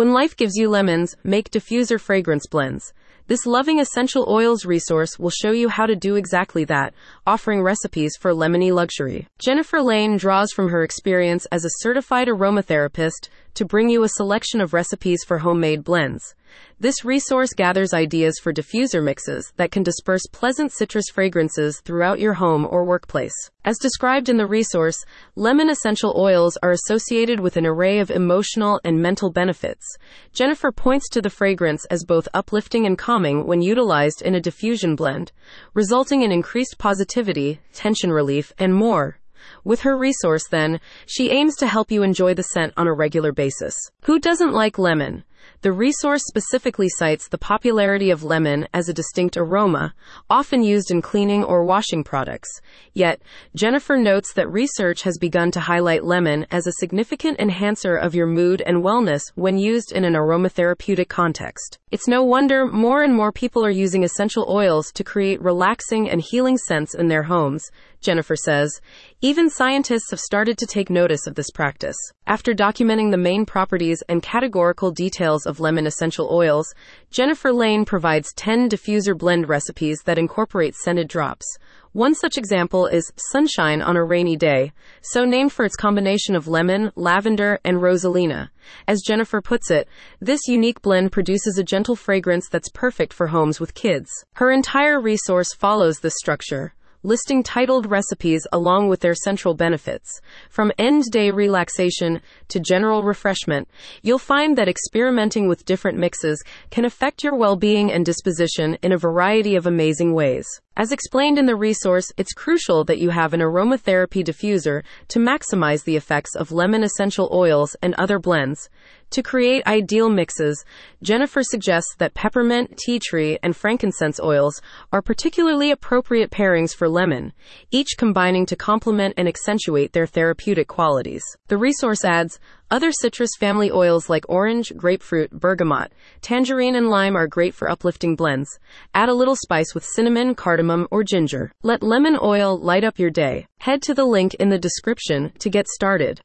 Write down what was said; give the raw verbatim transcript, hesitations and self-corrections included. When life gives you lemons, make diffuser fragrance blends. This Loving Essential Oils resource will show you how to do exactly that, offering recipes for lemony luxury. Jennifer Lane draws from her experience as a certified aromatherapist to bring you a selection of recipes for homemade blends. This resource gathers ideas for diffuser mixes that can disperse pleasant citrus fragrances throughout your home or workplace. As described in the resource, lemon essential oils are associated with an array of emotional and mental benefits. Jennifer points to the fragrance as both uplifting and calming when utilized in a diffusion blend, resulting in increased positivity, tension relief, and more. With her resource, then, she aims to help you enjoy the scent on a regular basis. Who doesn't like lemon? The resource specifically cites the popularity of lemon as a distinct aroma, often used in cleaning or washing products. Yet, Jennifer notes that research has begun to highlight lemon as a significant enhancer of your mood and wellness when used in an aromatherapeutic context. It's no wonder more and more people are using essential oils to create relaxing and healing scents in their homes, Jennifer says. Even scientists have started to take notice of this practice. After documenting the main properties and categorical details of lemon essential oils, Jennifer Lane provides ten diffuser blend recipes that incorporate scented drops. One such example is Sunshine on a Rainy Day, so named for its combination of lemon, lavender, and rosalina. As Jennifer puts it, this unique blend produces a gentle fragrance that's perfect for homes with kids. Her entire resource follows this structure, listing titled recipes along with their central benefits. From end-day relaxation to general refreshment, you'll find that experimenting with different mixes can affect your well-being and disposition in a variety of amazing ways. As explained in the resource, it's crucial that you have an aromatherapy diffuser to maximize the effects of lemon essential oils and other blends. To create ideal mixes, Jennifer suggests that peppermint, tea tree, and frankincense oils are particularly appropriate pairings for lemon, each combining to complement and accentuate their therapeutic qualities. The resource adds, other citrus family oils like orange, grapefruit, bergamot, tangerine, and lime are great for uplifting blends. Add a little spice with cinnamon, cardamom, or ginger. Let lemon oil light up your day. Head to the link in the description to get started.